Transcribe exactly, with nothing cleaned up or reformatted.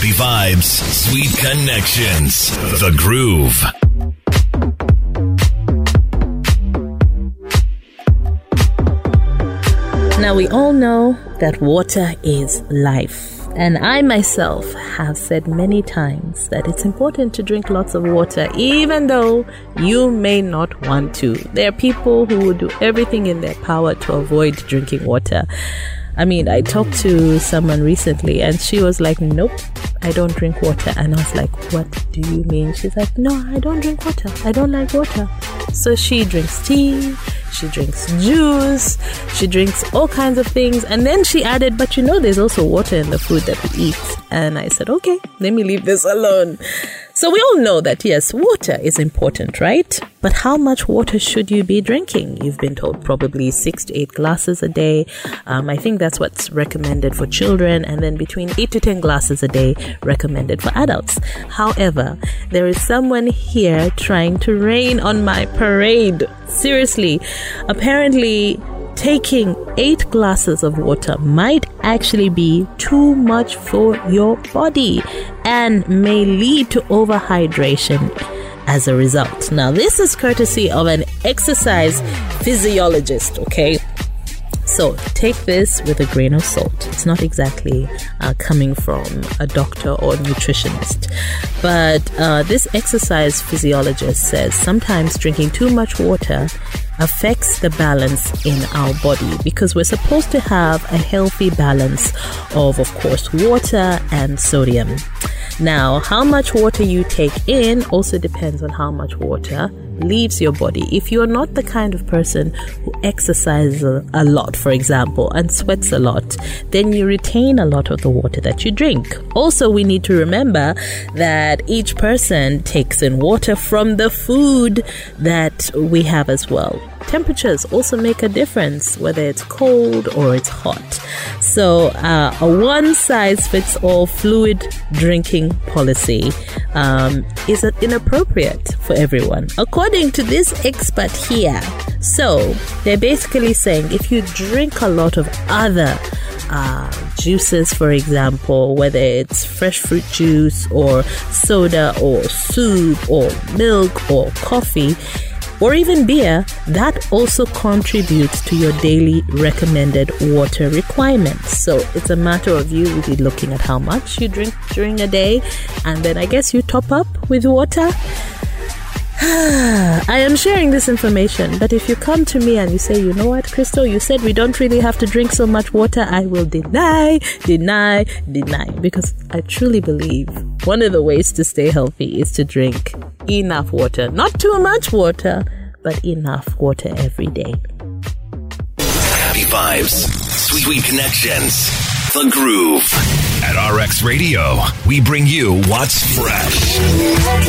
Happy vibes, sweet connections, the groove. Now we all know that water is life. And I myself have said many times that it's important to drink lots of water, even though you may not want to. There are people who will do everything in their power to avoid drinking water. I mean, I talked to someone recently and she was like, nope, I don't drink water. And I was like, what do you mean? She's like, no, I don't drink water. I don't like water. So she drinks tea, she drinks juice, she drinks all kinds of things. And then she added, but you know, there's also water in the food that we eat. And I said, okay, let me leave this alone. So we all know that, yes, water is important, right? But how much water should you be drinking? You've been told probably six to eight glasses a day. Um, I think that's what's recommended for children, and then between eight to ten glasses a day recommended for adults. However, there is someone here trying to rain on my parade. Seriously, apparently taking eight glasses of water might actually be too much for your body and may lead to overhydration as a result. Now, this is courtesy of an exercise physiologist, okay? So take this with a grain of salt. It's not exactly uh, coming from a doctor or a nutritionist. But uh, this exercise physiologist says sometimes drinking too much water affects the balance in our body, because we're supposed to have a healthy balance of, of course, water and sodium. Now, how much water you take in also depends on how much water leaves your body. If you're not the kind of person who exercises a lot, for example, and sweats a lot, then you retain a lot of the water that you drink. Also, we need to remember that each person takes in water from the food that we have as well. Temperatures also make a difference, whether it's cold or it's hot. So uh, a one-size-fits-all fluid drinking policy um, is inappropriate for everyone, according to this expert here. So they're basically saying if you drink a lot of other uh, juices, for example, whether it's fresh fruit juice or soda or soup or milk or coffee, or even beer, that also contributes to your daily recommended water requirements. So it's a matter of you really looking at how much you drink during a day, and then I guess you top up with water. I am sharing this information, but if you come to me and you say, you know what, Crystal, you said we don't really have to drink so much water, I will deny, deny, deny, because I truly believe one of the ways to stay healthy is to drink enough water. Not too much water, but enough water every day. Happy vibes, sweet connections, the groove. At R X Radio, we bring you what's fresh.